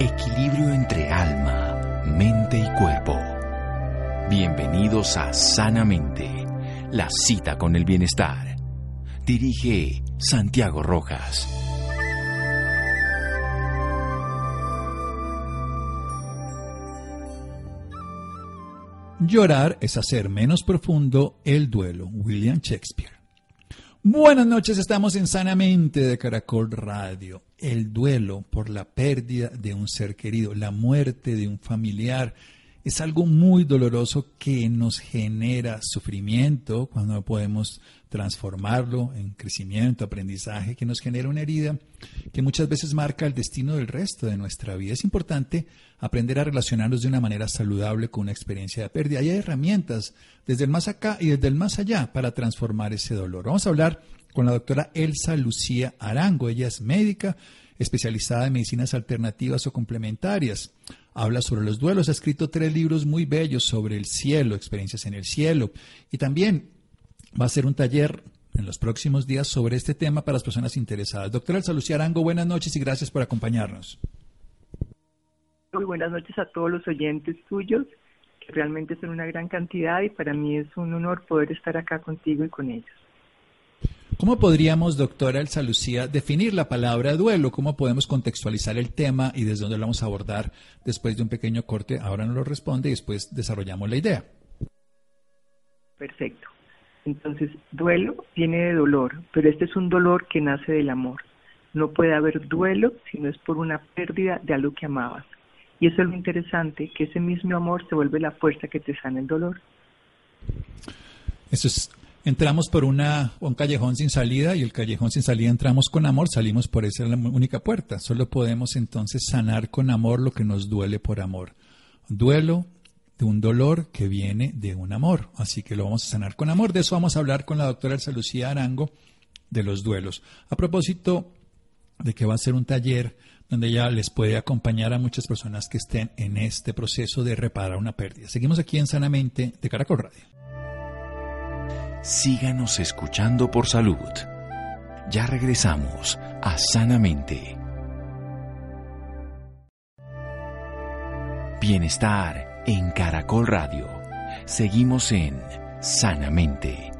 Equilibrio entre alma, mente y cuerpo. Bienvenidos a Sanamente, la cita con el bienestar. Dirige Santiago Rojas. Llorar es hacer menos profundo el duelo. William Shakespeare. Buenas noches, estamos en Sanamente de Caracol Radio. El duelo por la pérdida de un ser querido, la muerte de un familiar, es algo muy doloroso que nos genera sufrimiento cuando no podemos transformarlo en crecimiento, aprendizaje, que nos genera una herida que muchas veces marca el destino del resto de nuestra vida. Es importante aprender a relacionarnos de una manera saludable con una experiencia de pérdida. Hay herramientas desde el más acá y desde el más allá para transformar ese dolor. Vamos a hablar con la doctora Elsa Lucía Arango. Ella es médica especializada en medicinas alternativas o complementarias. Habla sobre los duelos, ha escrito 3 libros muy bellos sobre el cielo, experiencias en el cielo, y también va a hacer un taller en los próximos días sobre este tema para las personas interesadas. Doctora Elsa Lucía Arango, buenas noches y gracias por acompañarnos. Muy buenas noches a todos los oyentes tuyos, que realmente son una gran cantidad, y para mí es un honor poder estar acá contigo y con ellos. ¿Cómo podríamos, doctora Elsa Lucía, definir la palabra duelo? ¿Cómo podemos contextualizar el tema y desde dónde lo vamos a abordar después de un pequeño corte? Ahora no lo responde y después desarrollamos la idea. Perfecto. Entonces, duelo viene de dolor, pero este es un dolor que nace del amor. No puede haber duelo si no es por una pérdida de algo que amabas. Y eso es lo interesante, que ese mismo amor se vuelve la fuerza que te sana el dolor. Eso es... Entramos por un callejón sin salida, y el callejón sin salida entramos con amor, salimos por esa la única puerta. Solo podemos entonces sanar con amor lo que nos duele por amor. Duelo de un dolor que viene de un amor, así que lo vamos a sanar con amor. De eso vamos a hablar con la doctora Elsa Lucía Arango, de los duelos. A propósito de que va a ser un taller donde ella les puede acompañar a muchas personas que estén en este proceso de reparar una pérdida. Seguimos aquí en Sanamente de Caracol Radio. Síganos escuchando por salud. Ya regresamos a Sanamente. Bienestar en Caracol Radio. Seguimos en Sanamente.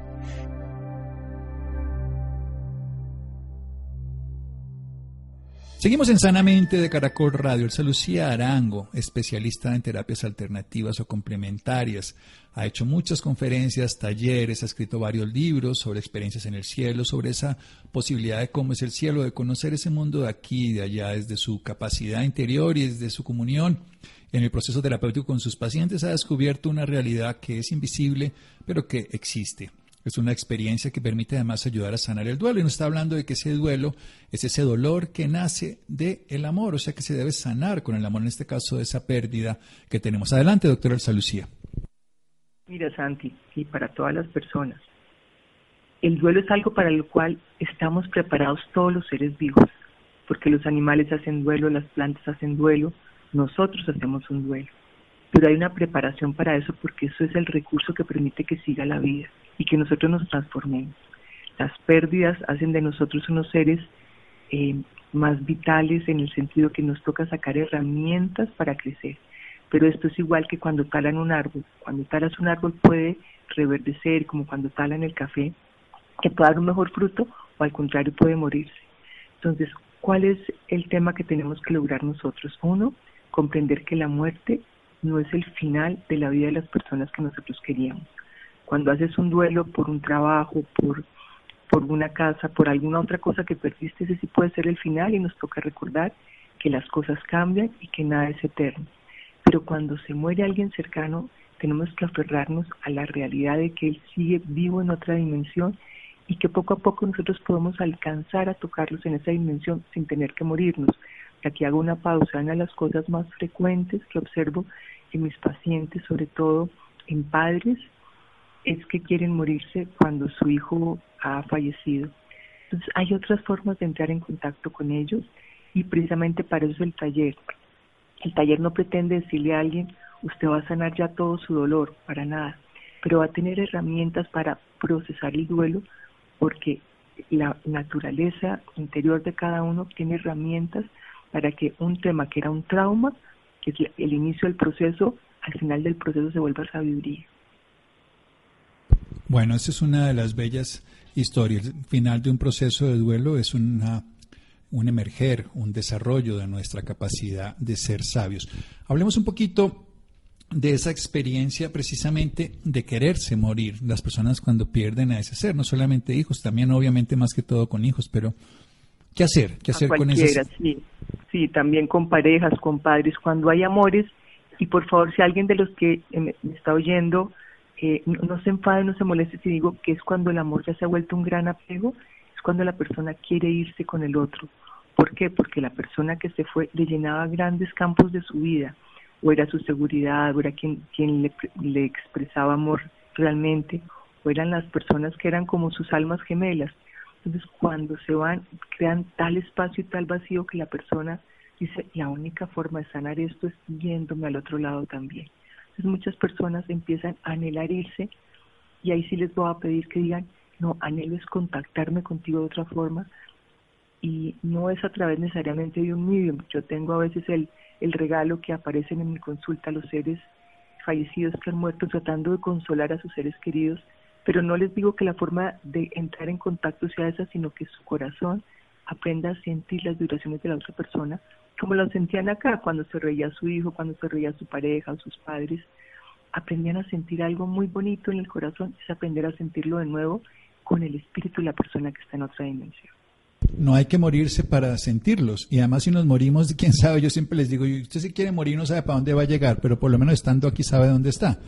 Seguimos en Sanamente de Caracol Radio. Elsa Lucía Arango, especialista en terapias alternativas o complementarias, ha hecho muchas conferencias, talleres, ha escrito varios libros sobre experiencias en el cielo, sobre esa posibilidad de cómo es el cielo, de conocer ese mundo de aquí y de allá, desde su capacidad interior y desde su comunión en el proceso terapéutico con sus pacientes. Ha descubierto una realidad que es invisible, pero que existe. Es una experiencia que permite además ayudar a sanar el duelo. Y nos está hablando de que ese duelo es ese dolor que nace del amor, o sea que se debe sanar con el amor, en este caso de esa pérdida que tenemos. Adelante, doctora Elsa Lucía. Mira, Santi, y para todas las personas, el duelo es algo para lo cual estamos preparados todos los seres vivos, porque los animales hacen duelo, las plantas hacen duelo, nosotros hacemos un duelo. Pero hay una preparación para eso, porque eso es el recurso que permite que siga la vida y que nosotros nos transformemos. Las pérdidas hacen de nosotros unos seres más vitales, en el sentido que nos toca sacar herramientas para crecer. Pero esto es igual que cuando talan un árbol. Cuando talas un árbol puede reverdecer, como cuando talan el café, que puede dar un mejor fruto, o al contrario puede morirse. Entonces, ¿cuál es el tema que tenemos que lograr nosotros? 1, comprender que la muerte no es el final de la vida de las personas que nosotros queríamos. Cuando haces un duelo por un trabajo, por una casa, por alguna otra cosa que perdiste, ese sí puede ser el final, y nos toca recordar que las cosas cambian y que nada es eterno. Pero cuando se muere alguien cercano, tenemos que aferrarnos a la realidad de que él sigue vivo en otra dimensión, y que poco a poco nosotros podemos alcanzar a tocarlos en esa dimensión sin tener que morirnos. Aquí hago una pausa. Una de las cosas más frecuentes que observo en mis pacientes, sobre todo en padres, es que quieren morirse cuando su hijo ha fallecido. Entonces hay otras formas de entrar en contacto con ellos, y precisamente para eso es el taller. El taller no pretende decirle a alguien, usted va a sanar ya todo su dolor, para nada, pero va a tener herramientas para procesar el duelo, porque la naturaleza interior de cada uno tiene herramientas para que un tema que era un trauma, que es el inicio del proceso, al final del proceso se vuelva sabiduría. Bueno, esta es una de las bellas historias. El final de un proceso de duelo es un emerger, un desarrollo de nuestra capacidad de ser sabios. Hablemos un poquito de esa experiencia precisamente de quererse morir, las personas cuando pierden a ese ser, no solamente hijos, también obviamente más que todo con hijos, pero ¿qué hacer con esas? Sí, también con parejas, con padres, cuando hay amores. Y por favor, si alguien de los que me está oyendo no se enfade, no se moleste si digo que es cuando el amor ya se ha vuelto un gran apego, es cuando la persona quiere irse con el otro. ¿Por qué? Porque la persona que se fue le llenaba grandes campos de su vida, o era su seguridad, o era quien le expresaba amor realmente, o eran las personas que eran como sus almas gemelas. Entonces, cuando se van, crean tal espacio y tal vacío que la persona dice, la única forma de sanar esto es yéndome al otro lado también. Entonces, muchas personas empiezan a anhelar irse, y ahí sí les voy a pedir que digan, no, anhelo es contactarme contigo de otra forma, y no es a través necesariamente de un medium. Yo tengo a veces el regalo que aparecen en mi consulta a los seres fallecidos que han muerto, tratando de consolar a sus seres queridos, pero no les digo que la forma de entrar en contacto sea esa, sino que su corazón aprenda a sentir las vibraciones de la otra persona, como lo sentían acá, cuando se reía su hijo, cuando se reía su pareja o sus padres. Aprendían a sentir algo muy bonito en el corazón, es aprender a sentirlo de nuevo con el espíritu de la persona que está en otra dimensión. No hay que morirse para sentirlos, y además si nos morimos, quién sabe, yo siempre les digo, usted si quiere morir no sabe para dónde va a llegar, pero por lo menos estando aquí sabe dónde está,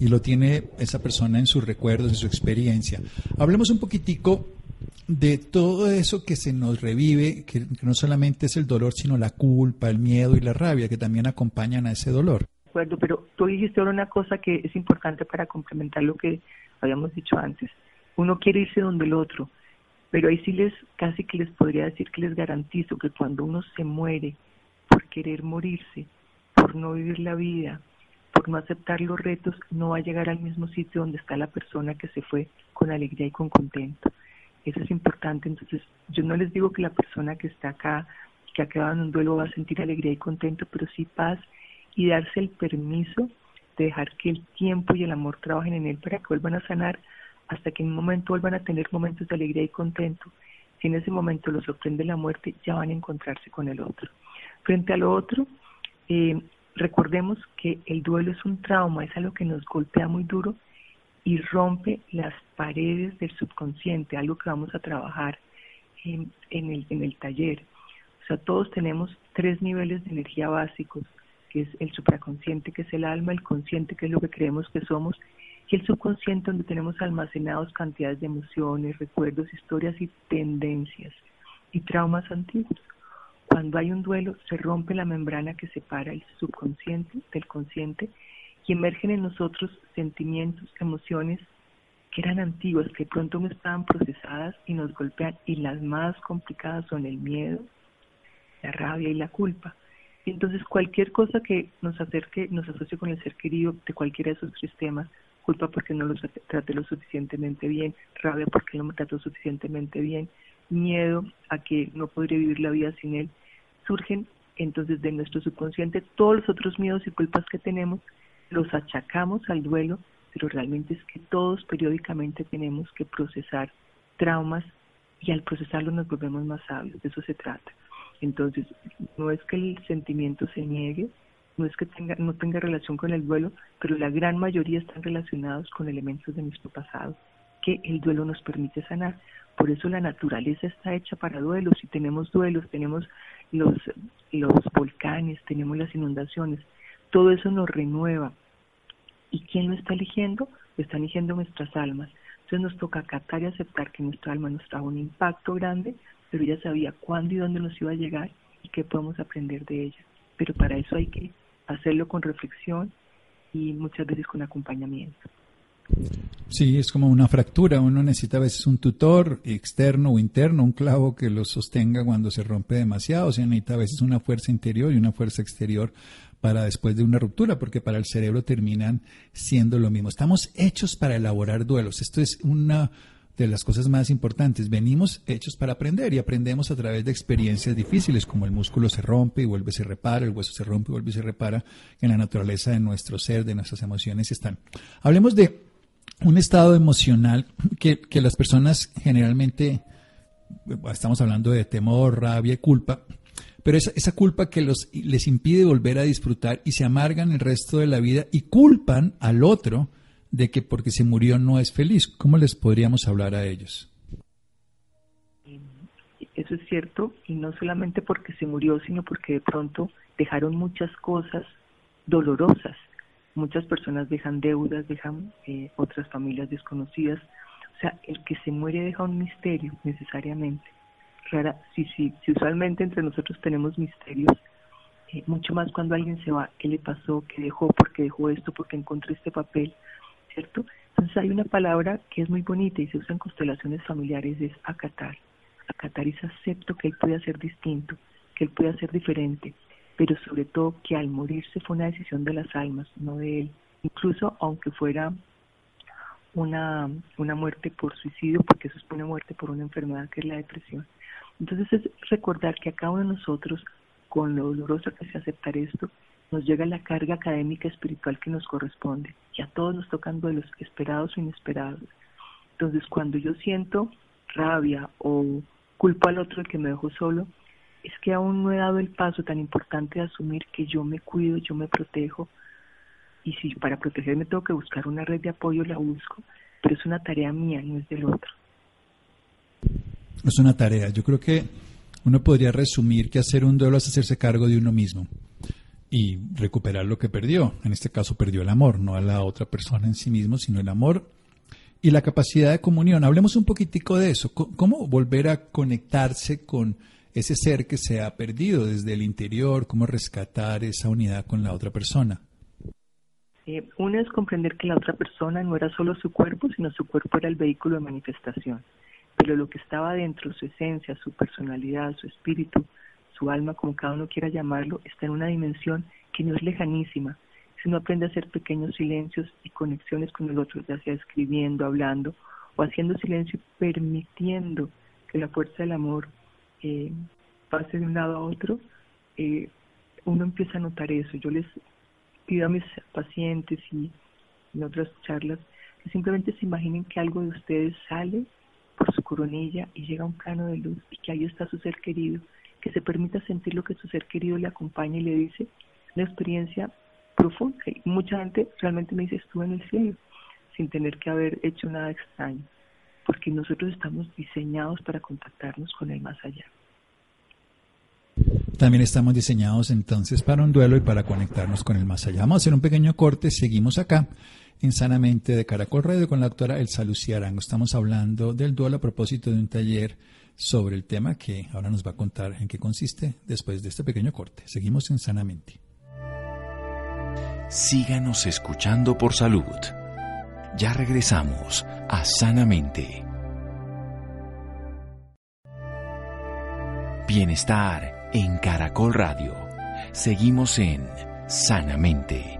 y lo tiene esa persona en sus recuerdos, en su experiencia. Hablemos un poquitico de todo eso que se nos revive, que no solamente es el dolor, sino la culpa, el miedo y la rabia, que también acompañan a ese dolor. De acuerdo, pero tú dijiste ahora una cosa que es importante para complementar lo que habíamos dicho antes. Uno quiere irse donde el otro, pero ahí sí casi que les podría decir que les garantizo que cuando uno se muere por querer morirse, por no vivir la vida, por no aceptar los retos, no va a llegar al mismo sitio donde está la persona que se fue con alegría y con contento. Eso es importante. Entonces, yo no les digo que la persona que está acá, que ha quedado en un duelo, va a sentir alegría y contento, pero sí paz, y darse el permiso de dejar que el tiempo y el amor trabajen en él para que vuelvan a sanar, hasta que en un momento vuelvan a tener momentos de alegría y contento. Si en ese momento los sorprende la muerte, ya van a encontrarse con el otro. Frente a lo otro, recordemos que el duelo es un trauma, es algo que nos golpea muy duro y rompe las paredes del subconsciente, algo que vamos a trabajar en el taller. O sea, todos tenemos 3 niveles de energía básicos, que es el supraconsciente, que es el alma, el consciente, que es lo que creemos que somos, y el subconsciente, donde tenemos almacenados cantidades de emociones, recuerdos, historias y tendencias y traumas antiguos. Cuando hay un duelo, se rompe la membrana que separa el subconsciente del consciente y emergen en nosotros sentimientos, emociones que eran antiguas, que pronto no estaban procesadas y nos golpean, y las más complicadas son el miedo, la rabia y la culpa. Y entonces cualquier cosa que nos acerque, nos asocie con el ser querido de cualquiera de esos 3 temas, culpa porque no los traté lo suficientemente bien, rabia porque no me trató suficientemente bien, miedo a que no podría vivir la vida sin él, surgen entonces de nuestro subconsciente todos los otros miedos y culpas que tenemos, los achacamos al duelo, pero realmente es que todos periódicamente tenemos que procesar traumas, y al procesarlos nos volvemos más sabios, de eso se trata. Entonces, no es que el sentimiento se niegue, no es que no tenga relación con el duelo, pero la gran mayoría están relacionados con elementos de nuestro pasado que el duelo nos permite sanar. Por eso la naturaleza está hecha para duelos, y tenemos duelos, tenemos los volcanes, tenemos las inundaciones, todo eso nos renueva. ¿Y quién lo está eligiendo? Lo están eligiendo nuestras almas. Entonces nos toca acatar y aceptar que nuestra alma nos trajo un impacto grande, pero ella sabía cuándo y dónde nos iba a llegar y qué podemos aprender de ella. Pero para eso hay que hacerlo con reflexión y muchas veces con acompañamiento. Sí, es como una fractura, uno necesita a veces un tutor externo o interno, un clavo que lo sostenga cuando se rompe demasiado, se necesita a veces una fuerza interior y una fuerza exterior para después de una ruptura, porque para el cerebro terminan siendo lo mismo. Estamos hechos para elaborar duelos, esto es una de las cosas más importantes. Venimos hechos para aprender y aprendemos a través de experiencias difíciles, como el músculo se rompe y vuelve y se repara, el hueso se rompe y vuelve y se repara. En la naturaleza de nuestro ser, de nuestras emociones están. Hablemos de un estado emocional que las personas generalmente, estamos hablando de temor, rabia y culpa, pero esa culpa que les impide volver a disfrutar y se amargan el resto de la vida y culpan al otro de que porque se murió no es feliz. ¿Cómo les podríamos hablar a ellos? Eso es cierto, y no solamente porque se murió, sino porque de pronto dejaron muchas cosas dolorosas. Muchas personas dejan deudas, dejan otras familias desconocidas. O sea, el que se muere deja un misterio, necesariamente. Si usualmente entre nosotros tenemos misterios, mucho más cuando alguien se va, qué le pasó, qué dejó, por qué dejó esto, por qué encontró este papel, ¿cierto? Entonces hay una palabra que es muy bonita y se usa en constelaciones familiares, es acatar. Acatar es acepto que él puede ser distinto, que él puede ser diferente, pero sobre todo que al morirse fue una decisión de las almas, no de él. Incluso aunque fuera una muerte por suicidio, porque eso es una muerte por una enfermedad que es la depresión. Entonces es recordar que a cada uno de nosotros, con lo doloroso que es aceptar esto, nos llega la carga académica espiritual que nos corresponde, y a todos nos tocan duelos esperados o inesperados. Entonces cuando yo siento rabia o culpo al otro, el que me dejó solo, es que aún no he dado el paso tan importante de asumir que yo me cuido, yo me protejo, y si para protegerme tengo que buscar una red de apoyo, la busco, pero es una tarea mía, no es del otro. Es una tarea. Yo creo que uno podría resumir que hacer un duelo es hacerse cargo de uno mismo y recuperar lo que perdió. En este caso perdió el amor, no a la otra persona en sí mismo, sino el amor y la capacidad de comunión. Hablemos un poquitico de eso. ¿Cómo volver a conectarse con ese ser que se ha perdido desde el interior? ¿Cómo rescatar esa unidad con la otra persona? Una es comprender que la otra persona no era solo su cuerpo, sino su cuerpo era el vehículo de manifestación. Pero lo que estaba dentro, su esencia, su personalidad, su espíritu, su alma, como cada uno quiera llamarlo, está en una dimensión que no es lejanísima. Si uno aprende a hacer pequeños silencios y conexiones con el otro, ya sea escribiendo, hablando o haciendo silencio, permitiendo que la fuerza del amor pase de un lado a otro, uno empieza a notar eso. Yo les pido a mis pacientes y en otras charlas que simplemente se imaginen que algo de ustedes sale por su coronilla y llega a un plano de luz, y que ahí está su ser querido, que se permita sentir lo que su ser querido le acompaña y le dice. Una experiencia profunda, y mucha gente realmente me dice: estuve en el cielo, sin tener que haber hecho nada extraño, porque nosotros estamos diseñados para contactarnos con el más allá. También estamos diseñados entonces para un duelo y para conectarnos con el más allá. Vamos a hacer un pequeño corte, seguimos acá en Sanamente de Caracol Radio con la doctora Elsa Lucía Arango. Estamos hablando del duelo a propósito de un taller sobre el tema que ahora nos va a contar en qué consiste después de este pequeño corte. Seguimos en Sanamente. Síganos escuchando por salud. Ya regresamos a Sanamente. Bienestar en Caracol Radio. Seguimos en Sanamente.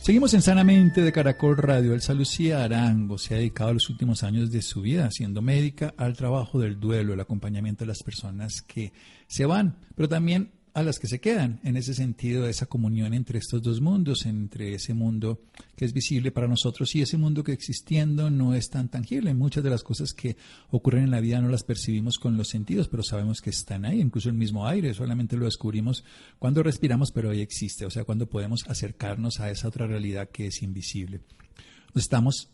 Seguimos en Sanamente de Caracol Radio. Elsa Lucía Arango se ha dedicado los últimos años de su vida, siendo médica, al trabajo del duelo, el acompañamiento a las personas que se van, pero también a las que se quedan. En ese sentido, esa comunión entre estos dos mundos, entre ese mundo que es visible para nosotros y ese mundo que existiendo no es tan tangible. Muchas de las cosas que ocurren en la vida no las percibimos con los sentidos, pero sabemos que están ahí. Incluso el mismo aire solamente lo descubrimos cuando respiramos, pero ahí existe. O sea, cuando podemos acercarnos a esa otra realidad que es invisible. Nos estamos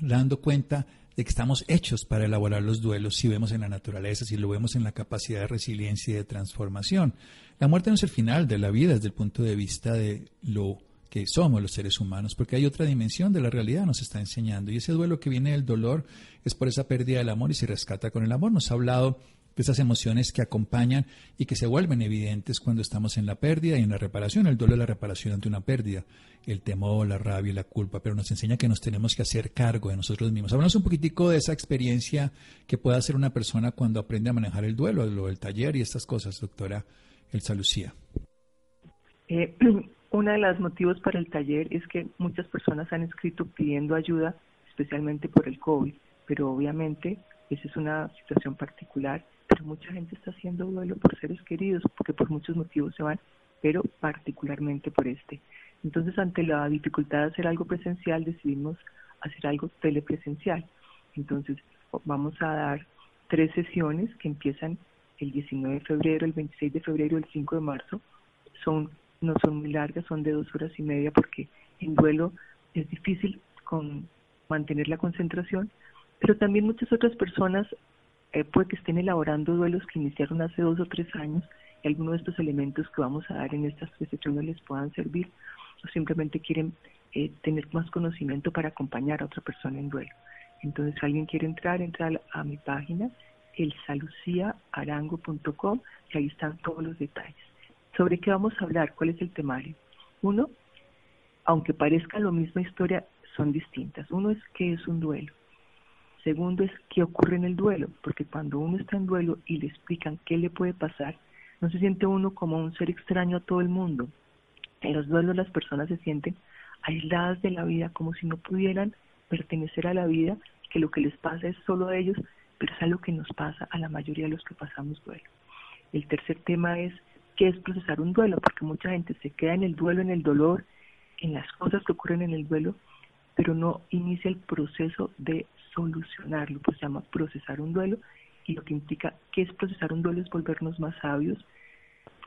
dando cuenta de que estamos hechos para elaborar los duelos, si vemos en la naturaleza, si lo vemos en la capacidad de resiliencia y de transformación. La muerte no es el final de la vida desde el punto de vista de lo que somos los seres humanos, porque hay otra dimensión de la realidad, nos está enseñando, y ese duelo que viene del dolor es por esa pérdida del amor y se rescata con el amor. Nos ha hablado de esas emociones que acompañan y que se vuelven evidentes cuando estamos en la pérdida y en la reparación. El duelo es la reparación ante una pérdida, el temor, la rabia y la culpa, pero nos enseña que nos tenemos que hacer cargo de nosotros mismos. Hablamos un poquitico de esa experiencia que puede hacer una persona cuando aprende a manejar el duelo, lo del taller y estas cosas, doctora Elsa Lucía. Uno de los motivos para el taller es que muchas personas han escrito pidiendo ayuda, especialmente por el COVID, pero obviamente esa es una situación particular, pero mucha gente está haciendo duelo por seres queridos, porque por muchos motivos se van, pero particularmente por este. Entonces, ante la dificultad de hacer algo presencial, decidimos hacer algo telepresencial. Entonces, vamos a dar 3 sesiones que empiezan el 19 de febrero, el 26 de febrero y el 5 de marzo. No son muy largas, son de 2 horas y media, porque en duelo es difícil mantener la concentración, pero también muchas otras personas puede que estén elaborando duelos que iniciaron hace 2 o 3 años, y algunos de estos elementos que vamos a dar en estas 3 sesiones les puedan servir, o simplemente quieren tener más conocimiento para acompañar a otra persona en duelo. Entonces, si alguien quiere entrar, entra a mi página, elsaluciaarango.com, y ahí están todos los detalles. ¿Sobre qué vamos a hablar? ¿Cuál es el temario? Uno, aunque parezca la misma historia, son distintas. Uno es qué es un duelo. Segundo es qué ocurre en el duelo, porque cuando uno está en duelo y le explican qué le puede pasar, no se siente uno como un ser extraño a todo el mundo. En los duelos las personas se sienten aisladas de la vida, como si no pudieran pertenecer a la vida, que lo que les pasa es solo a ellos, pero es algo que nos pasa a la mayoría de los que pasamos duelo. El tercer tema es qué es procesar un duelo, porque mucha gente se queda en el duelo, en el dolor, en las cosas que ocurren en el duelo, pero no inicia el proceso de solucionarlo, pues se llama procesar un duelo, y lo que implica qué es procesar un duelo es volvernos más sabios,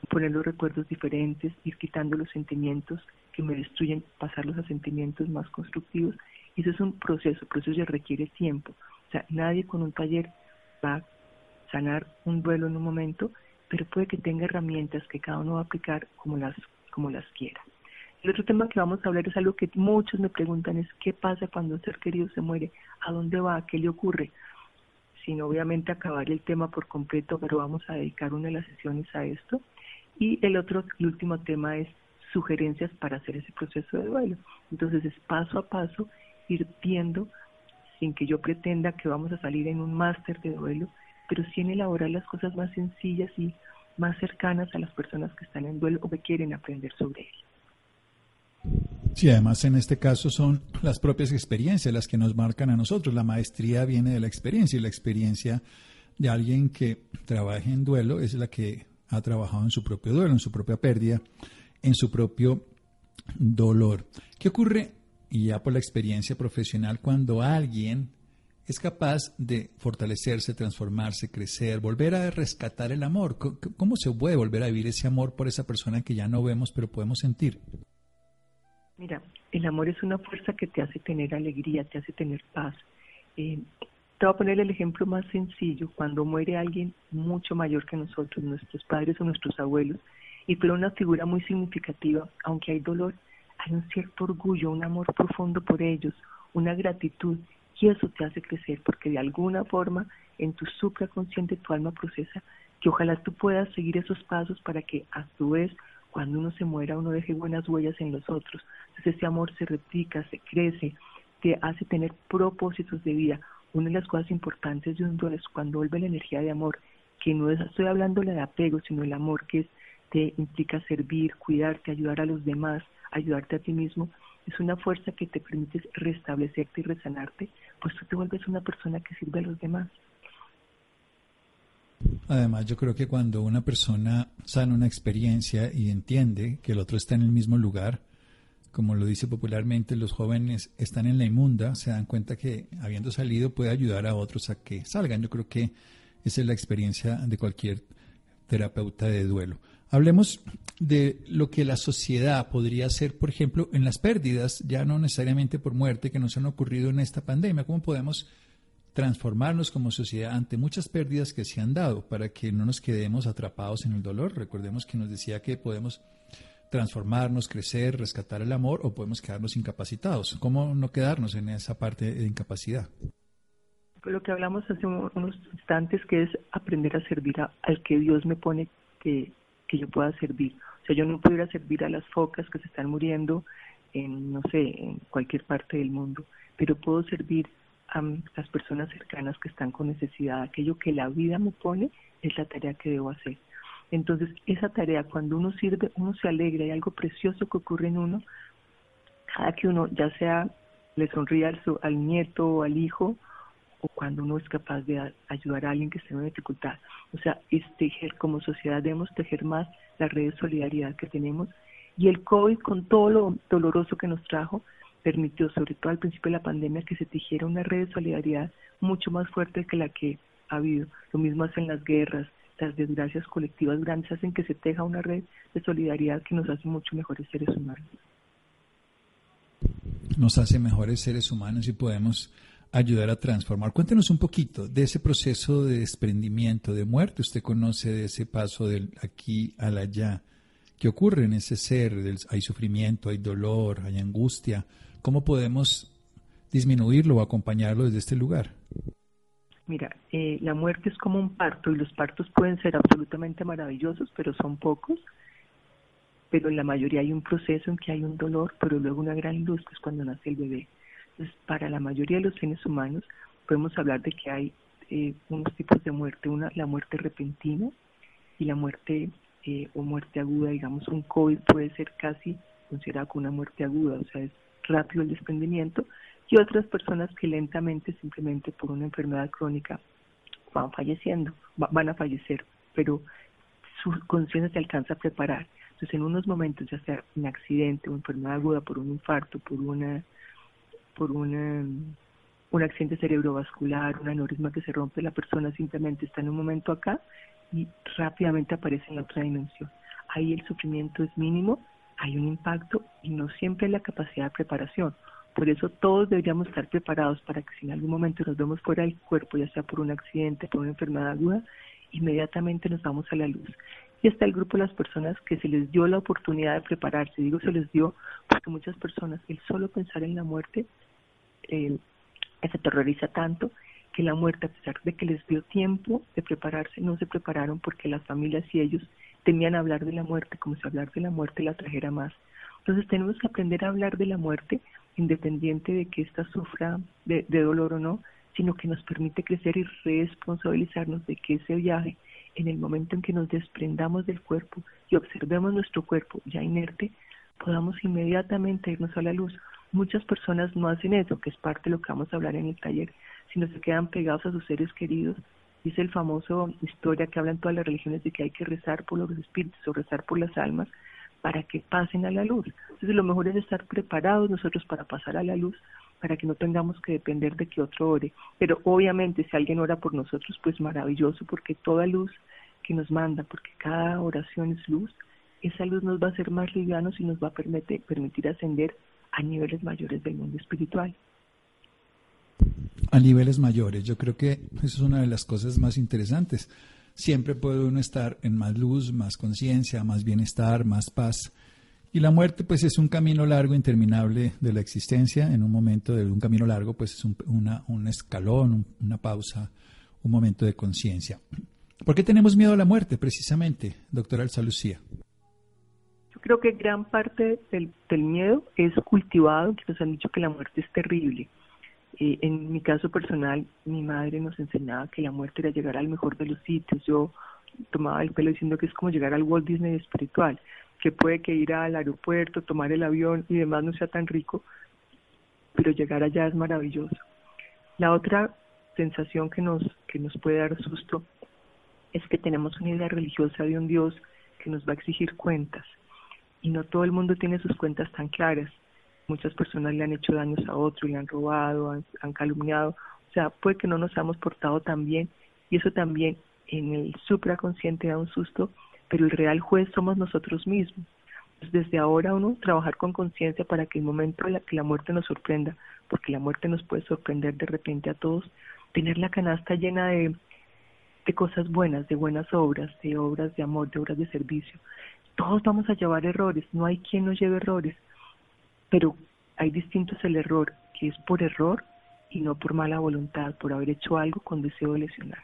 poner los recuerdos diferentes, ir quitando los sentimientos que me destruyen, pasarlos a sentimientos más constructivos, y eso es un proceso, ya requiere tiempo, o sea, nadie con un taller va a sanar un duelo en un momento, pero puede que tenga herramientas que cada uno va a aplicar como las quiera. El otro tema que vamos a hablar es algo que muchos me preguntan, es qué pasa cuando un ser querido se muere, a dónde va, qué le ocurre, sin obviamente acabar el tema por completo, pero vamos a dedicar una de las sesiones a esto. Y el último tema es sugerencias para hacer ese proceso de duelo. Entonces es paso a paso ir viendo, sin que yo pretenda que vamos a salir en un máster de duelo, pero sí en elaborar las cosas más sencillas y más cercanas a las personas que están en duelo o que quieren aprender sobre él. Sí, además en este caso son las propias experiencias las que nos marcan a nosotros. La maestría viene de la experiencia, y la experiencia de alguien que trabaja en duelo es la que ha trabajado en su propio duelo, en su propia pérdida, en su propio dolor. ¿Qué ocurre, y ya por la experiencia profesional, cuando alguien es capaz de fortalecerse, transformarse, crecer, volver a rescatar el amor? ¿Cómo se puede volver a vivir ese amor por esa persona que ya no vemos pero podemos sentir? Mira, el amor es una fuerza que te hace tener alegría, te hace tener paz. Te voy a poner el ejemplo más sencillo. Cuando muere alguien mucho mayor que nosotros, nuestros padres o nuestros abuelos, y fue una figura muy significativa, aunque hay dolor, hay un cierto orgullo, un amor profundo por ellos, una gratitud. Y eso te hace crecer, porque de alguna forma en tu supraconsciente tu alma procesa que ojalá tú puedas seguir esos pasos para que a su vez cuando uno se muera uno deje buenas huellas en los otros. Entonces ese amor se replica, se crece, te hace tener propósitos de vida. Una de las cosas importantes de un duelo es cuando vuelve la energía de amor, que no estoy hablando de apego, sino el amor que te implica servir, cuidarte, ayudar a los demás, ayudarte a ti mismo. Es una fuerza que te permite restablecerte y resanarte, pues tú te vuelves una persona que sirve a los demás. Además, yo creo que cuando una persona sana una experiencia y entiende que el otro está en el mismo lugar, como lo dice popularmente, los jóvenes están en la inmunda, se dan cuenta que habiendo salido puede ayudar a otros a que salgan. Yo creo que esa es la experiencia de cualquier terapeuta de duelo. Hablemos de lo que la sociedad podría hacer, por ejemplo, en las pérdidas, ya no necesariamente por muerte, que nos han ocurrido en esta pandemia. ¿Cómo podemos transformarnos como sociedad ante muchas pérdidas que se han dado para que no nos quedemos atrapados en el dolor? Recordemos que nos decía que podemos transformarnos, crecer, rescatar el amor, o podemos quedarnos incapacitados. ¿Cómo no quedarnos en esa parte de incapacidad? Lo que hablamos hace unos instantes, que es aprender a servir al que Dios me pone que yo pueda servir. O sea, yo no pudiera servir a las focas que se están muriendo en, no sé, en cualquier parte del mundo, pero puedo servir a las personas cercanas que están con necesidad. Aquello que la vida me pone es la tarea que debo hacer. Entonces, esa tarea, cuando uno sirve, uno se alegra, hay algo precioso que ocurre en uno, cada que uno, ya sea le sonríe al nieto o al hijo, o cuando uno es capaz de ayudar a alguien que esté en una dificultad. O sea, es tejer, como sociedad debemos tejer más la red de solidaridad que tenemos, y el COVID, con todo lo doloroso que nos trajo, permitió, sobre todo al principio de la pandemia, que se tejiera una red de solidaridad mucho más fuerte que la que ha habido. Lo mismo hacen las guerras, las desgracias colectivas grandes hacen que se teja una red de solidaridad que nos hace mucho mejores seres humanos. Nos hace mejores seres humanos y podemos ayudar a transformar. Cuéntenos un poquito de ese proceso de desprendimiento, de muerte. Usted conoce de ese paso del aquí al allá. ¿Qué ocurre en ese ser? Hay sufrimiento, hay dolor, hay angustia. ¿Cómo podemos disminuirlo o acompañarlo desde este lugar? Mira, la muerte es como un parto, y los partos pueden ser absolutamente maravillosos, pero son pocos. Pero en la mayoría hay un proceso en que hay un dolor, pero luego una gran luz, que es cuando nace el bebé. Entonces, para la mayoría de los seres humanos, podemos hablar de que hay unos tipos de muerte. Una, la muerte repentina, y la muerte o muerte aguda. Digamos, un COVID puede ser casi considerado como una muerte aguda, o sea, es rápido el desprendimiento. Y otras personas que lentamente, simplemente por una enfermedad crónica, van falleciendo, van a fallecer, pero su conciencia se alcanza a preparar. Entonces, en unos momentos, ya sea un accidente o enfermedad aguda, por un infarto, por un accidente cerebrovascular, un aneurisma que se rompe, la persona simplemente está en un momento acá y rápidamente aparece en la otra dimensión. Ahí el sufrimiento es mínimo, hay un impacto y no siempre hay la capacidad de preparación. Por eso todos deberíamos estar preparados para que si en algún momento nos vemos fuera del cuerpo, ya sea por un accidente, por una enfermedad aguda, inmediatamente nos vamos a la luz. Y está el grupo de las personas que se les dio la oportunidad de prepararse. Digo se les dio porque muchas personas, el solo pensar en la muerte, se aterroriza tanto que la muerte, a pesar de que les dio tiempo de prepararse, no se prepararon porque las familias y ellos temían hablar de la muerte, como si hablar de la muerte la trajera más. Entonces tenemos que aprender a hablar de la muerte, independiente de que ésta sufra de dolor o no, sino que nos permite crecer y responsabilizarnos de que ese viaje, en el momento en que nos desprendamos del cuerpo y observemos nuestro cuerpo ya inerte, podamos inmediatamente irnos a la luz. Muchas personas no hacen eso, que es parte de lo que vamos a hablar en el taller, sino se quedan pegados a sus seres queridos. Es el famoso historia que hablan todas las religiones de que hay que rezar por los espíritus o rezar por las almas para que pasen a la luz. Entonces lo mejor es estar preparados nosotros para pasar a la luz, para que no tengamos que depender de que otro ore. Pero obviamente si alguien ora por nosotros, pues maravilloso, porque toda luz que nos manda, porque cada oración es luz, esa luz nos va a hacer más livianos y nos va a permitir ascender a niveles mayores del mundo espiritual. A niveles mayores, yo creo que eso es una de las cosas más interesantes. Siempre puede uno estar en más luz, más conciencia, más bienestar, más paz. Y la muerte, pues, es un camino largo, interminable de la existencia. En un momento de un camino largo, pues, es un escalón, una pausa, un momento de conciencia. ¿Por qué tenemos miedo a la muerte, precisamente, doctora Elsa Lucía? Yo creo que gran parte del miedo es cultivado, que nos han dicho que la muerte es terrible. En mi caso personal, mi madre nos enseñaba que la muerte era llegar al mejor de los sitios. Yo tomaba el pelo diciendo que es como llegar al Walt Disney espiritual, que puede que ir al aeropuerto, tomar el avión y demás no sea tan rico, pero llegar allá es maravilloso. La otra sensación que nos puede dar susto es que tenemos una idea religiosa de un Dios que nos va a exigir cuentas, y no todo el mundo tiene sus cuentas tan claras. Muchas personas le han hecho daños a otros, le han robado, han calumniado, o sea, puede que no nos hayamos portado tan bien, y eso también en el supraconsciente da un susto, pero el real juez somos nosotros mismos. Pues desde ahora uno trabajar con conciencia para que el momento en que la muerte nos sorprenda, porque la muerte nos puede sorprender de repente a todos, tener la canasta llena de cosas buenas, de buenas obras de amor, de obras de servicio. Todos vamos a llevar errores, no hay quien no lleve errores, pero hay distintos el error, que es por error y no por mala voluntad, por haber hecho algo con deseo de lesionar.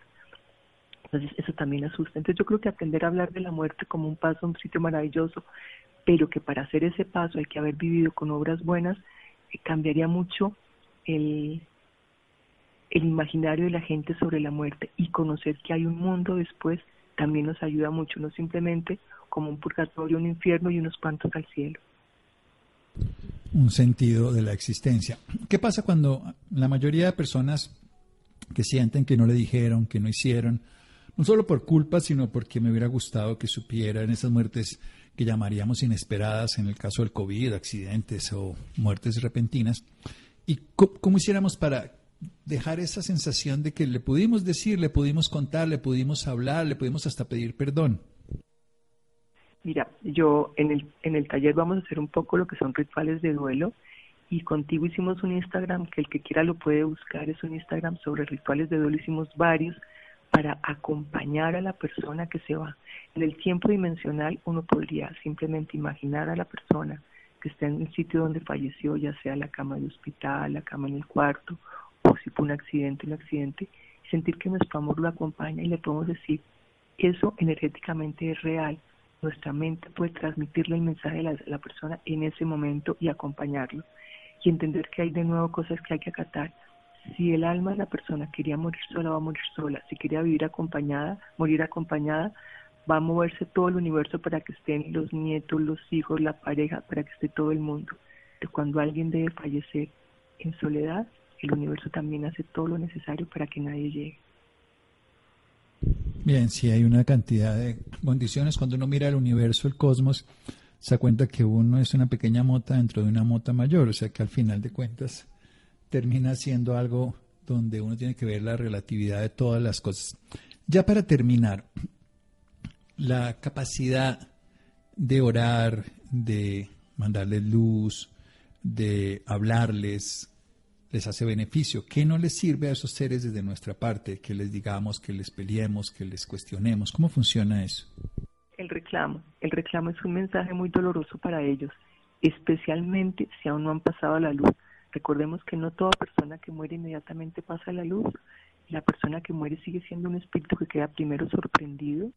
Entonces eso también asusta. Entonces yo creo que aprender a hablar de la muerte como un paso a un sitio maravilloso, pero que para hacer ese paso hay que haber vivido con obras buenas, cambiaría mucho el imaginario de la gente sobre la muerte, y conocer que hay un mundo después también nos ayuda mucho, no simplemente como un purgatorio, un infierno y unos cuantos al cielo. Un sentido de la existencia. ¿Qué pasa cuando la mayoría de personas que sienten que no le dijeron, que no hicieron, no solo por culpa, sino porque me hubiera gustado que supieran, esas muertes que llamaríamos inesperadas en el caso del COVID, accidentes o muertes repentinas? ¿Y cómo hiciéramos para dejar esa sensación de que le pudimos decir, le pudimos contar, le pudimos hablar, le pudimos hasta pedir perdón? Mira, yo en el taller vamos a hacer un poco lo que son rituales de duelo, y contigo hicimos un Instagram, que el que quiera lo puede buscar, es un Instagram sobre rituales de duelo, hicimos varios para acompañar a la persona que se va. En el tiempo dimensional uno podría simplemente imaginar a la persona que está en el sitio donde falleció, ya sea la cama de hospital, la cama en el cuarto, o si fue un accidente, y sentir que nuestro amor lo acompaña y le podemos decir, eso energéticamente es real. Nuestra mente puede transmitirle el mensaje a la persona en ese momento y acompañarlo. Y entender que hay de nuevo cosas que hay que acatar. Si el alma de la persona quería morir sola, va a morir sola. Si quería vivir acompañada, morir acompañada, va a moverse todo el universo para que estén los nietos, los hijos, la pareja, para que esté todo el mundo. Pero cuando alguien debe fallecer en soledad, el universo también hace todo lo necesario para que nadie llegue. Bien, sí, hay una cantidad de condiciones. Cuando uno mira el universo, el cosmos, se da cuenta que uno es una pequeña mota dentro de una mota mayor, o sea que al final de cuentas termina siendo algo donde uno tiene que ver la relatividad de todas las cosas. Ya para terminar, la capacidad de orar, de mandarles luz, de hablarles, les hace beneficio. ¿Qué no les sirve a esos seres desde nuestra parte? Que les digamos, que les peleemos, que les cuestionemos. ¿Cómo funciona eso? El reclamo es un mensaje muy doloroso para ellos, especialmente si aún no han pasado a la luz. Recordemos que no toda persona que muere inmediatamente pasa a la luz. La persona que muere sigue siendo un espíritu que queda primero sorprendido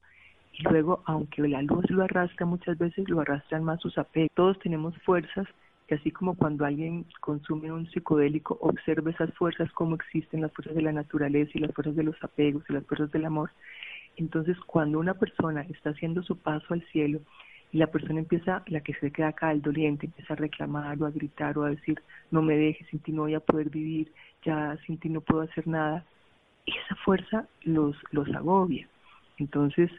y luego, aunque la luz lo arrastra muchas veces, lo arrastran más sus apegos. Todos tenemos fuerzas que, así como cuando alguien consume un psicodélico, observa esas fuerzas, cómo existen las fuerzas de la naturaleza y las fuerzas de los apegos y las fuerzas del amor. Entonces, cuando una persona está haciendo su paso al cielo y la persona empieza, la que se queda acá, el doliente, empieza a reclamar o a gritar o a decir, no me dejes, sin ti no voy a poder vivir, ya sin ti no puedo hacer nada, esa fuerza los agobia. Entonces,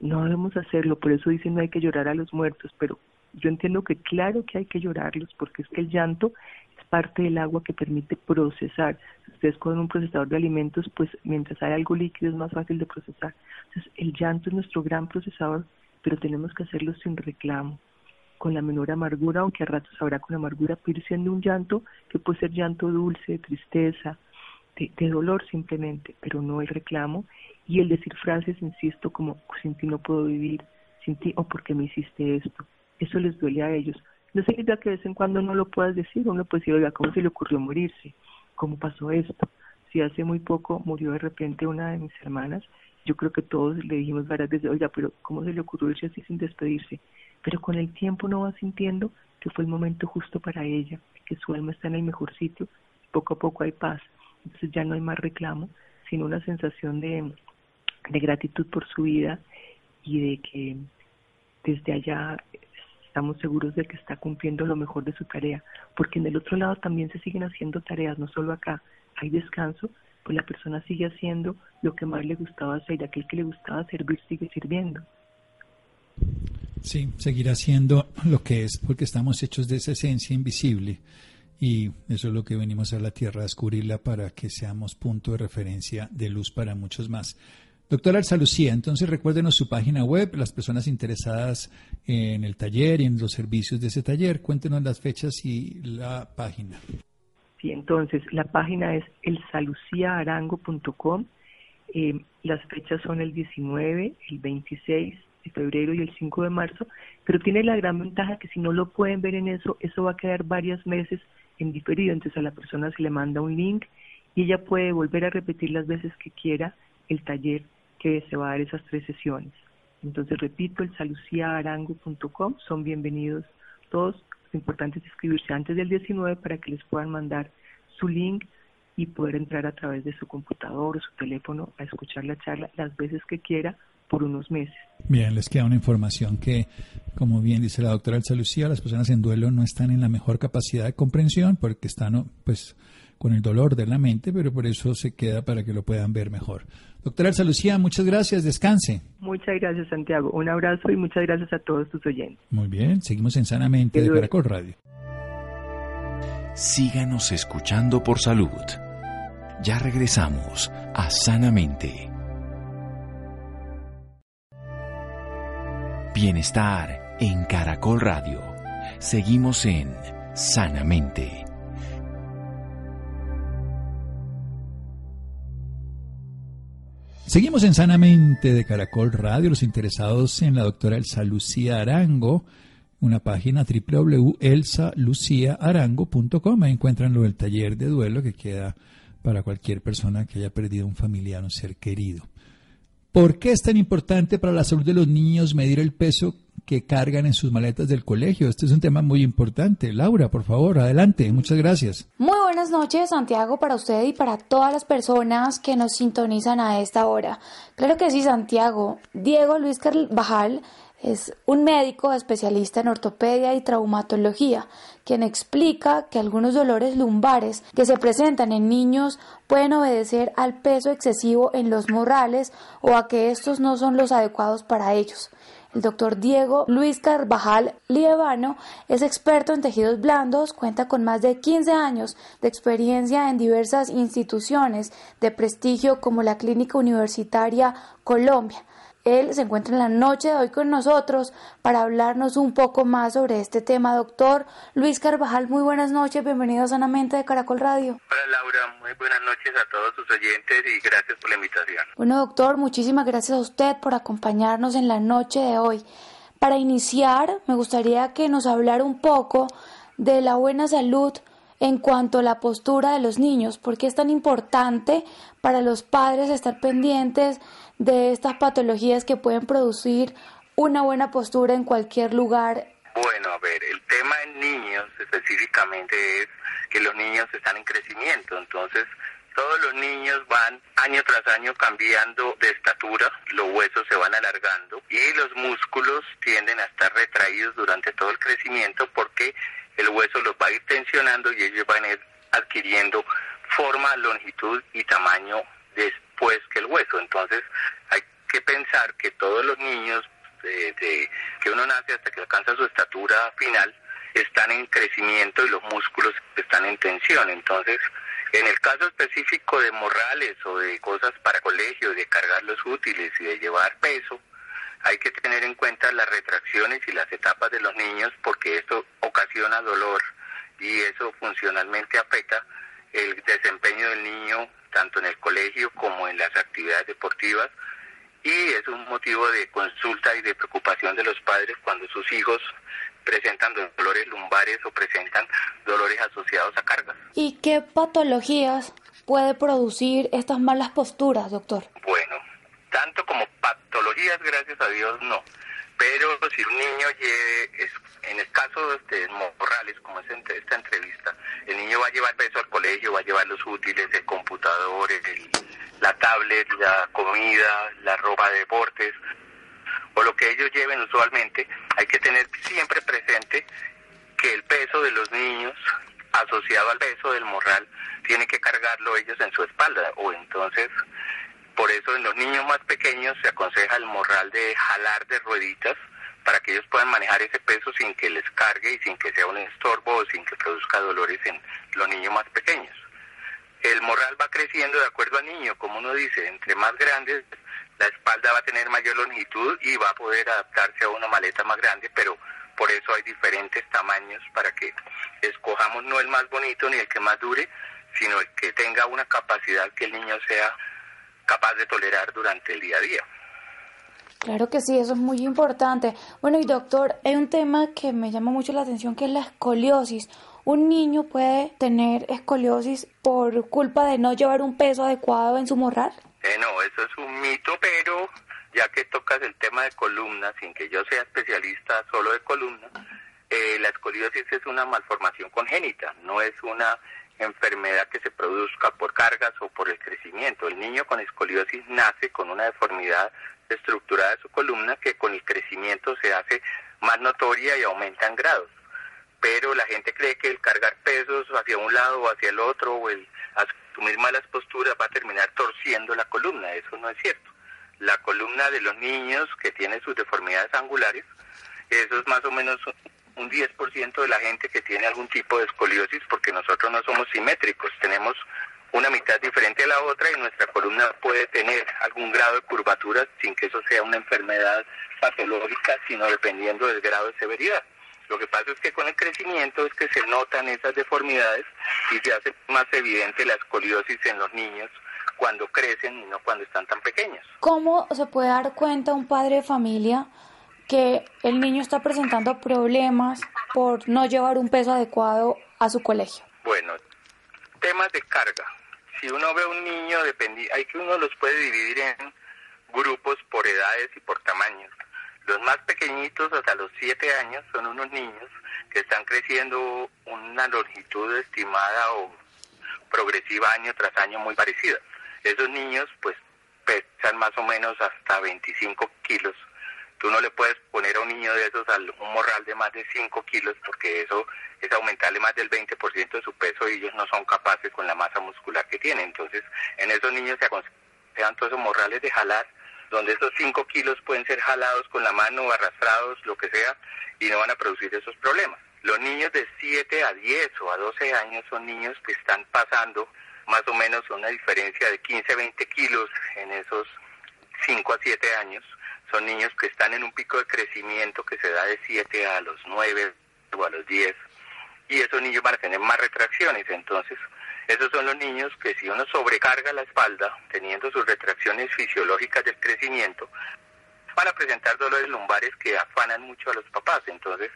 no debemos hacerlo, por eso dicen no hay que llorar a los muertos, pero yo entiendo que claro que hay que llorarlos, porque es que el llanto es parte del agua que permite procesar. Si ustedes cogen un procesador de alimentos, pues mientras hay algo líquido es más fácil de procesar. Entonces el llanto es nuestro gran procesador, pero tenemos que hacerlo sin reclamo, con la menor amargura, aunque a ratos habrá con amargura, pero siendo un llanto que puede ser llanto dulce, de tristeza, de dolor simplemente, pero no el reclamo. Y el decir frases, insisto, como sin ti no puedo vivir, sin ti, o ¿por qué me hiciste esto? Eso les duele a ellos. No significa que de vez en cuando no lo puedas decir, uno puede decir, oiga, ¿cómo se le ocurrió morirse? ¿Cómo pasó esto? Si hace muy poco murió de repente una de mis hermanas, yo creo que todos le dijimos varias veces, oiga, pero ¿cómo se le ocurrió irse así sin despedirse? Pero con el tiempo uno va sintiendo que fue el momento justo para ella, que su alma está en el mejor sitio, poco a poco hay paz. Entonces ya no hay más reclamo, sino una sensación de gratitud por su vida y de que desde allá estamos seguros de que está cumpliendo lo mejor de su tarea, porque en el otro lado también se siguen haciendo tareas, no solo acá hay descanso, pues la persona sigue haciendo lo que más le gustaba hacer, aquel que le gustaba servir sigue sirviendo. Sí, seguir haciendo lo que es, porque estamos hechos de esa esencia invisible, y eso es lo que venimos a la Tierra, a descubrirla para que seamos punto de referencia de luz para muchos más. Doctora Elsa Lucía, entonces recuérdenos su página web, las personas interesadas en el taller y en los servicios de ese taller, cuéntenos las fechas y la página. Sí, entonces la página es elsaluciaarango.com, las fechas son el 19, el 26 de febrero y el 5 de marzo, pero tiene la gran ventaja que si no lo pueden ver en eso va a quedar varios meses en diferido, entonces a la persona se le manda un link y ella puede volver a repetir las veces que quiera el taller que se va a dar esas 3 sesiones. Entonces, repito, elsaluciaarango.com, son bienvenidos todos, lo importante es inscribirse antes del 19 para que les puedan mandar su link y poder entrar a través de su computador o su teléfono a escuchar la charla las veces que quiera por unos meses. Bien, les queda una información que, como bien dice la doctora Elsa Lucía, las personas en duelo no están en la mejor capacidad de comprensión porque están pues con el dolor de la mente, pero por eso se queda para que lo puedan ver mejor. Doctora Elsa Lucía, muchas gracias, descanse. Muchas gracias, Santiago. Un abrazo y muchas gracias a todos tus oyentes. Muy bien, seguimos en Sanamente de Caracol Radio. Síganos escuchando por salud. Ya regresamos a Sanamente. Bienestar en Caracol Radio. Seguimos en Sanamente. Seguimos en Sanamente de Caracol Radio. Los interesados en la doctora Elsa Lucía Arango, una página www.elsaluciaarango.com. Ahí encuentran lo del taller de duelo que queda para cualquier persona que haya perdido un familiar o un ser querido. ¿Por qué es tan importante para la salud de los niños medir el peso que cargan en sus maletas del colegio? Este es un tema muy importante. Laura, por favor, adelante. Muchas gracias. Muy buenas noches, Santiago, para usted y para todas las personas que nos sintonizan a esta hora. Claro que sí, Santiago. Diego Luis Carvajal es un médico especialista en ortopedia y traumatología, quien explica que algunos dolores lumbares que se presentan en niños pueden obedecer al peso excesivo en los morrales o a que estos no son los adecuados para ellos. El doctor Diego Luis Carvajal Lievano es experto en tejidos blandos, cuenta con más de 15 años de experiencia en diversas instituciones de prestigio como la Clínica Universitaria Colombia. Él se encuentra en la noche de hoy con nosotros para hablarnos un poco más sobre este tema. Doctor Luis Carvajal, muy buenas noches, bienvenido a Sanamente de Caracol Radio. Hola Laura, muy buenas noches a todos sus oyentes y gracias por la invitación. Bueno doctor, muchísimas gracias a usted por acompañarnos en la noche de hoy. Para iniciar, me gustaría que nos hablara un poco de la buena salud en cuanto a la postura de los niños. ¿Por qué es tan importante para los padres estar pendientes de estas patologías que pueden producir una buena postura en cualquier lugar? Bueno, a ver, el tema en niños específicamente es que los niños están en crecimiento, entonces todos los niños van año tras año cambiando de estatura, los huesos se van alargando y los músculos tienden a estar retraídos durante todo el crecimiento porque el hueso los va a ir tensionando y ellos van a ir adquiriendo forma, longitud y tamaño después que el hueso. Entonces hay que pensar que todos los niños que uno nace hasta que alcanza su estatura final están en crecimiento y los músculos están en tensión. Entonces, en el caso específico de morrales o de cosas para colegio, de cargar los útiles y de llevar peso, hay que tener en cuenta las retracciones y las etapas de los niños porque esto ocasiona dolor y eso funcionalmente afecta el desempeño del niño tanto en el colegio como en las actividades deportivas y es un motivo de consulta y de preocupación de los padres cuando sus hijos presentan dolores lumbares o presentan dolores asociados a cargas. ¿Y qué patologías puede producir estas malas posturas, doctor? Bueno, tanto como patologías, gracias a Dios, no. Pero si un niño en el caso de morrales, como es en esta entrevista, el niño va a llevar peso al colegio, va a llevar los útiles, el computador, la tablet, la comida, la ropa de deportes, o lo que ellos lleven usualmente, hay que tener siempre presente que el peso de los niños asociado al peso del morral tiene que cargarlo ellos en su espalda, o entonces... Por eso en los niños más pequeños se aconseja el morral de jalar de rueditas para que ellos puedan manejar ese peso sin que les cargue y sin que sea un estorbo o sin que produzca dolores en los niños más pequeños. El morral va creciendo de acuerdo al niño, como uno dice, entre más grandes la espalda va a tener mayor longitud y va a poder adaptarse a una maleta más grande, pero por eso hay diferentes tamaños para que escojamos no el más bonito ni el que más dure, sino el que tenga una capacidad que el niño sea capaz de tolerar durante el día a día. Claro que sí, eso es muy importante. Bueno, y doctor, hay un tema que me llama mucho la atención que es la escoliosis. ¿Un niño puede tener escoliosis por culpa de no llevar un peso adecuado en su morral? No, eso es un mito, pero ya que tocas el tema de columna, sin que yo sea especialista solo de columna, la escoliosis es una malformación congénita, no es una enfermedad que se produzca por cargas o por el crecimiento. El niño con escoliosis nace con una deformidad estructurada de su columna que con el crecimiento se hace más notoria y aumenta en grados. Pero la gente cree que el cargar pesos hacia un lado o hacia el otro o el asumir malas posturas va a terminar torciendo la columna. Eso no es cierto. La columna de los niños que tienen sus deformidades angulares, eso es más o menos un 10% de la gente que tiene algún tipo de escoliosis, porque nosotros no somos simétricos, tenemos una mitad diferente a la otra y nuestra columna puede tener algún grado de curvatura sin que eso sea una enfermedad patológica, sino dependiendo del grado de severidad. Lo que pasa es que con el crecimiento es que se notan esas deformidades y se hace más evidente la escoliosis en los niños cuando crecen y no cuando están tan pequeños. ¿Cómo se puede dar cuenta un padre de familia que el niño está presentando problemas por no llevar un peso adecuado a su colegio? Bueno, temas de carga. Si uno ve a un niño, hay que uno los puede dividir en grupos por edades y por tamaños. Los más pequeñitos, hasta los 7 años, son unos niños que están creciendo una longitud estimada o progresiva año tras año muy parecida. Esos niños pues pesan más o menos hasta 25 kilos. Tú no le puedes poner a un niño de esos un morral de más de 5 kilos porque eso es aumentarle más del 20% de su peso y ellos no son capaces con la masa muscular que tienen. Entonces, en esos niños se aconsejan todos esos morrales de jalar, donde esos 5 kilos pueden ser jalados con la mano, arrastrados, lo que sea, y no van a producir esos problemas. Los niños de 7 a 10 o a 12 años son niños que están pasando más o menos una diferencia de 15 a 20 kilos en esos 5 a 7 años. Son niños que están en un pico de crecimiento que se da de 7 a los 9 o a los 10, y esos niños van a tener más retracciones. Entonces, esos son los niños que si uno sobrecarga la espalda, teniendo sus retracciones fisiológicas del crecimiento, van a presentar dolores lumbares que afanan mucho a los papás. Entonces,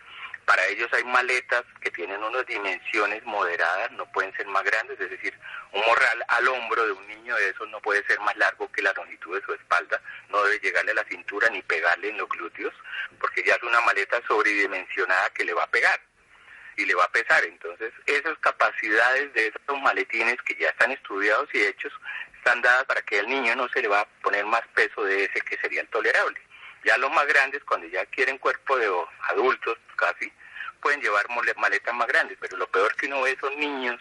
para ellos hay maletas que tienen unas dimensiones moderadas, no pueden ser más grandes, es decir, un morral al hombro de un niño de esos no puede ser más largo que la longitud de su espalda, no debe llegarle a la cintura ni pegarle en los glúteos, porque ya es una maleta sobredimensionada que le va a pegar y le va a pesar. Entonces, esas capacidades de esos maletines que ya están estudiados y hechos están dadas para que al niño no se le va a poner más peso de ese que sería el tolerable. Ya los más grandes, cuando ya adquieren cuerpo de adultos casi, pueden llevar maletas más grandes, pero lo peor que uno ve son niños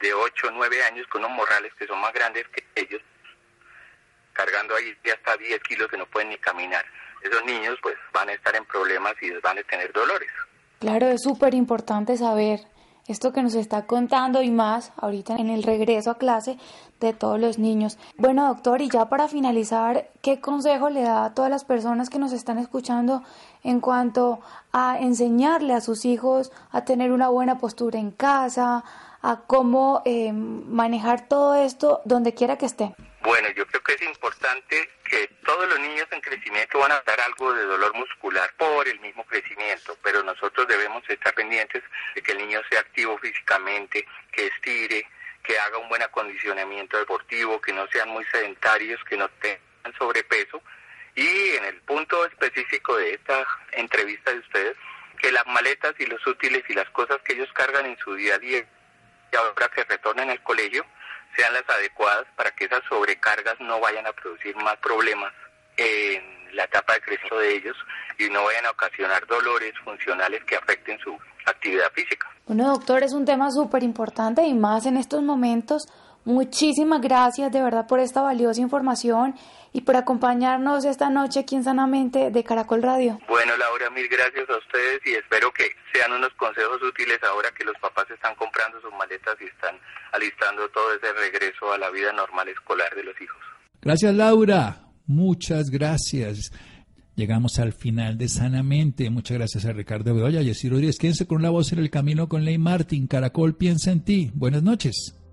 de 8 o 9 años con unos morrales que son más grandes que ellos, cargando ahí hasta 10 kilos que no pueden ni caminar. Esos niños pues van a estar en problemas y van a tener dolores. Claro, es súper importante saber esto que nos está contando y más ahorita en el regreso a clase de todos los niños. Bueno, doctor, y ya para finalizar, ¿qué consejo le da a todas las personas que nos están escuchando en cuanto a enseñarle a sus hijos a tener una buena postura en casa, a cómo manejar todo esto donde quiera que estén? Bueno, yo creo que es importante que todos los niños en crecimiento van a dar algo de dolor muscular por el mismo crecimiento, pero nosotros debemos estar pendientes de que el niño sea activo físicamente, que estire, que haga un buen acondicionamiento deportivo, que no sean muy sedentarios, que no tengan sobrepeso. Y en el punto específico de esta entrevista de ustedes, que las maletas y los útiles y las cosas que ellos cargan en su día a día, y ahora que retornan al colegio, sean las adecuadas para que esas sobrecargas no vayan a producir más problemas en la etapa de crecimiento de ellos y no vayan a ocasionar dolores funcionales que afecten su actividad física. Bueno, doctor, es un tema súper importante y más en estos momentos. Muchísimas gracias de verdad por esta valiosa información y por acompañarnos esta noche aquí en Sanamente de Caracol Radio. Bueno, Laura, mil gracias a ustedes y espero que sean unos consejos útiles ahora que los papás están comprando sus maletas y están alistando todo ese regreso a la vida normal escolar de los hijos. Gracias, Laura. Muchas gracias. Llegamos al final de Sanamente. Muchas gracias a Ricardo Bedoya y a Ciro Díaz. Quédense con La Voz en el Camino con Ley Martín. Caracol piensa en ti. Buenas noches.